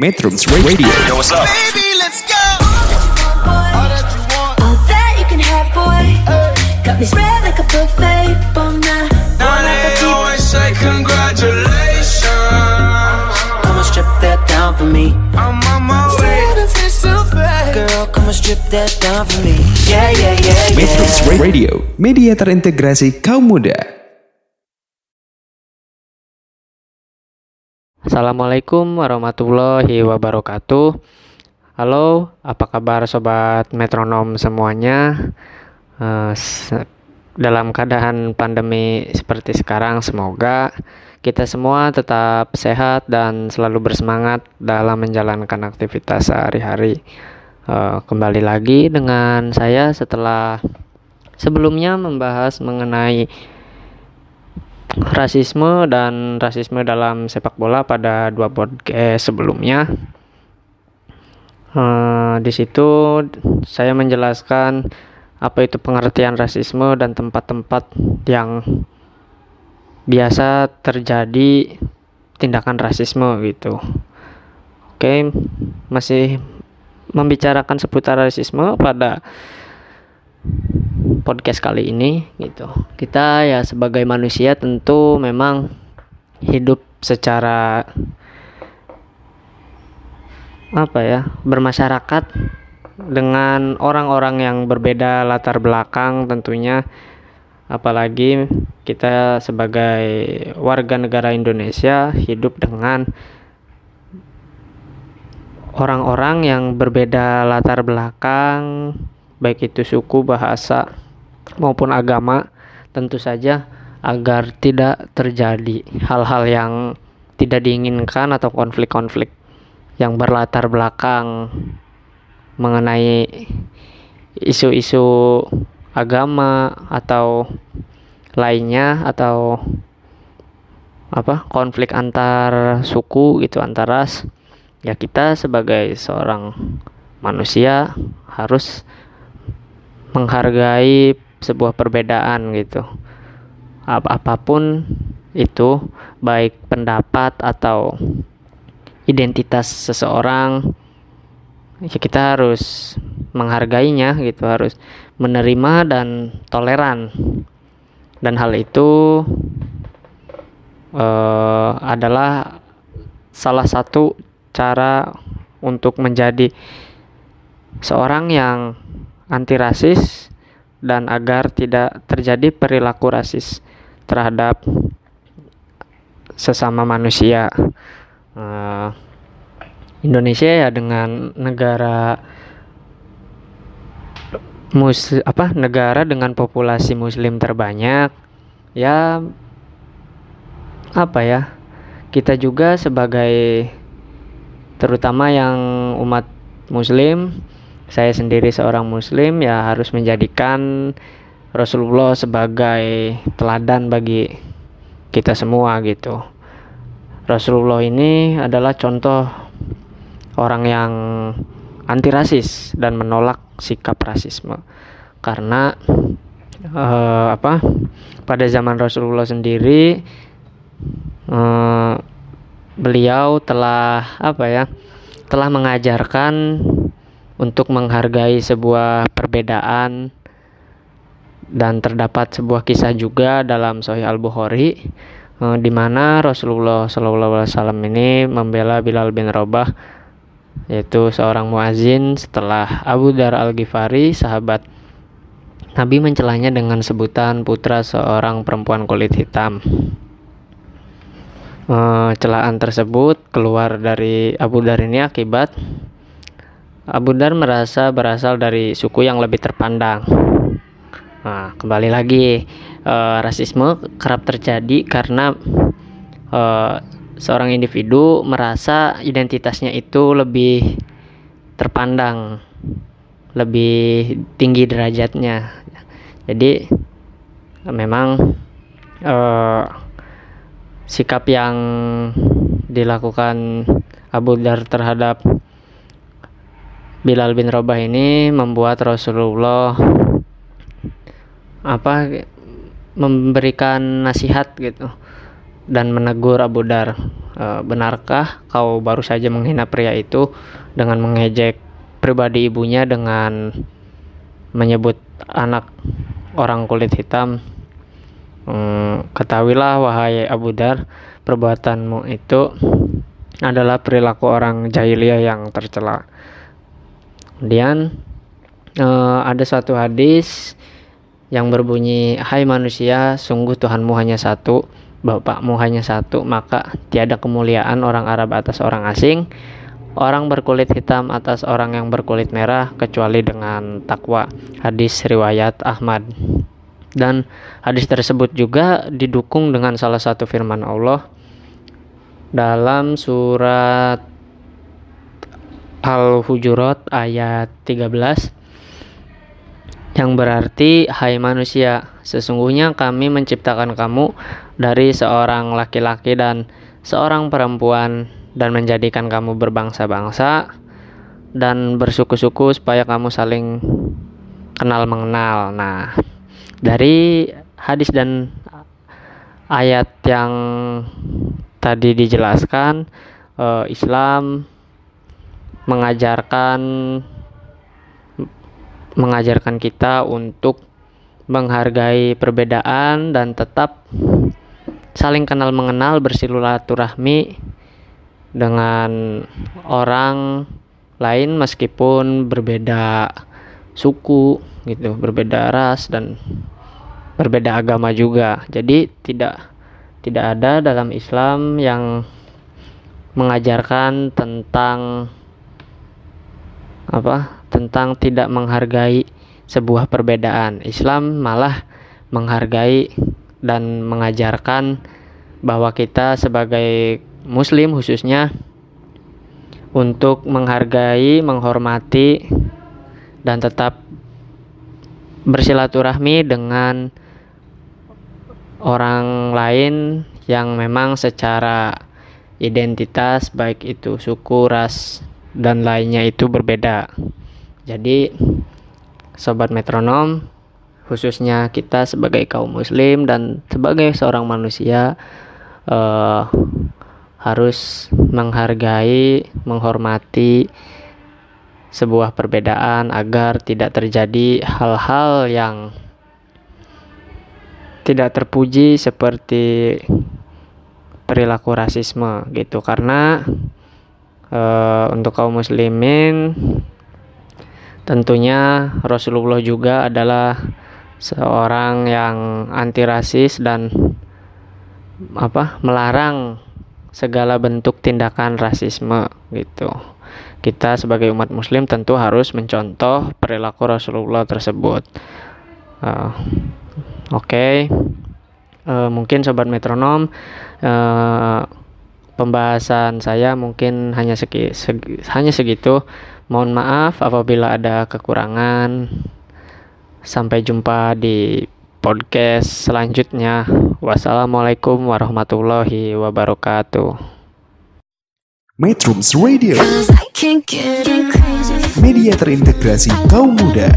Metrums Radio. Yo, what's up? Baby, let's go. All that you want, all that you can have, boy. Got me spread like a buffet, bon now. Now they always say congratulations. Come on, strip that down for me. I'm on my way. Girl, come on, strip that down for me. Yeah, yeah, yeah, yeah. Metrums Radio, media terintegrasi kaum muda. Assalamualaikum warahmatullahi wabarakatuh. Halo, apa kabar sobat metronom semuanya? Dalam keadaan pandemi seperti sekarang, semoga kita semua tetap sehat dan selalu bersemangat dalam menjalankan aktivitas sehari-hari. Kembali lagi dengan saya setelah sebelumnya membahas mengenai rasisme dan rasisme dalam sepak bola pada 2 podcast sebelumnya. Di situ saya menjelaskan apa itu pengertian rasisme dan tempat-tempat yang biasa terjadi tindakan rasisme gitu. Oke, masih membicarakan seputar rasisme pada podcast kali ini gitu. Kita ya sebagai manusia tentu memang hidup secara bermasyarakat dengan orang-orang yang berbeda latar belakang tentunya, apalagi kita sebagai warga negara Indonesia hidup dengan orang-orang yang berbeda latar belakang, baik itu suku, bahasa, maupun agama, tentu saja agar tidak terjadi hal-hal yang tidak diinginkan atau konflik-konflik yang berlatar belakang mengenai isu-isu agama atau lainnya, atau konflik antar suku gitu, antar ras. Ya, kita sebagai seorang manusia harus menghargai sebuah perbedaan gitu, apapun itu, baik pendapat atau identitas seseorang, ya kita harus menghargainya gitu, harus menerima dan toleran. Dan hal itu adalah salah satu cara untuk menjadi seorang yang anti rasis, dan agar tidak terjadi perilaku rasis terhadap sesama manusia. Indonesia ya dengan negara dengan populasi muslim terbanyak. Kita juga sebagai, terutama yang umat muslim, saya sendiri seorang muslim, ya harus menjadikan Rasulullah sebagai teladan bagi kita semua gitu. Rasulullah ini adalah contoh orang yang anti rasis dan menolak sikap rasisme. Karena pada zaman Rasulullah sendiri beliau telah mengajarkan untuk menghargai sebuah perbedaan. Dan terdapat sebuah kisah juga dalam Sahih Al-Bukhari di mana Rasulullah SAW ini membela Bilal bin Rabah, yaitu seorang muazin, setelah Abu Dharr al-Ghifari, sahabat Nabi, mencelanya dengan sebutan putra seorang perempuan kulit hitam. Celaan tersebut keluar dari Abu Dharr ini akibat Abu Dharr merasa berasal dari suku yang lebih terpandang. Nah, kembali lagi, rasisme kerap terjadi karena seorang individu merasa identitasnya itu lebih terpandang, lebih tinggi derajatnya. Jadi memang sikap yang dilakukan Abu Dharr terhadap Bilal bin Rabah ini membuat Rasulullah memberikan nasihat gitu dan menegur Abu Dharr. benarkah kau baru saja menghina pria itu dengan mengejek pribadi ibunya dengan menyebut anak orang kulit hitam? Ketahuilah wahai Abu Dharr, perbuatanmu itu adalah perilaku orang jahiliyah yang tercela. Kemudian ada suatu hadis yang berbunyi, hai manusia, sungguh Tuhanmu hanya satu, Bapakmu hanya satu, maka tiada kemuliaan orang Arab atas orang asing, orang berkulit hitam atas orang yang berkulit merah, kecuali dengan takwa. Hadis riwayat Ahmad. Dan hadis tersebut juga didukung dengan salah satu firman Allah dalam surat Al-Hujurat ayat 13, yang berarti, hai manusia, sesungguhnya kami menciptakan kamu dari seorang laki-laki dan seorang perempuan, dan menjadikan kamu berbangsa-bangsa dan bersuku-suku supaya kamu saling kenal mengenal. Nah, dari hadis dan ayat yang tadi dijelaskan, Islam mengajarkan kita untuk menghargai perbedaan dan tetap saling kenal mengenal, bersilaturahmi dengan orang lain meskipun berbeda suku gitu, berbeda ras dan berbeda agama juga. Jadi tidak ada dalam Islam yang mengajarkan tentang tentang tidak menghargai sebuah perbedaan. Islam malah menghargai dan mengajarkan bahwa kita sebagai muslim khususnya untuk menghargai, menghormati, dan tetap bersilaturahmi dengan orang lain yang memang secara identitas, baik itu suku, ras, dan lainnya itu berbeda. Jadi sobat metronom, khususnya kita sebagai kaum muslim dan sebagai seorang manusia harus menghargai, menghormati sebuah perbedaan agar tidak terjadi hal-hal yang tidak terpuji seperti perilaku rasisme gitu, karena untuk kaum muslimin tentunya Rasulullah juga adalah seorang yang anti rasis dan melarang segala bentuk tindakan rasisme gitu. Kita sebagai umat muslim tentu harus mencontoh perilaku Rasulullah tersebut. Mungkin sobat metronom, pembahasan saya mungkin hanya segitu. Mohon maaf apabila ada kekurangan. Sampai jumpa di podcast selanjutnya. Wassalamualaikum warahmatullahi wabarakatuh. Metrums Radio, media terintegrasi kaum muda.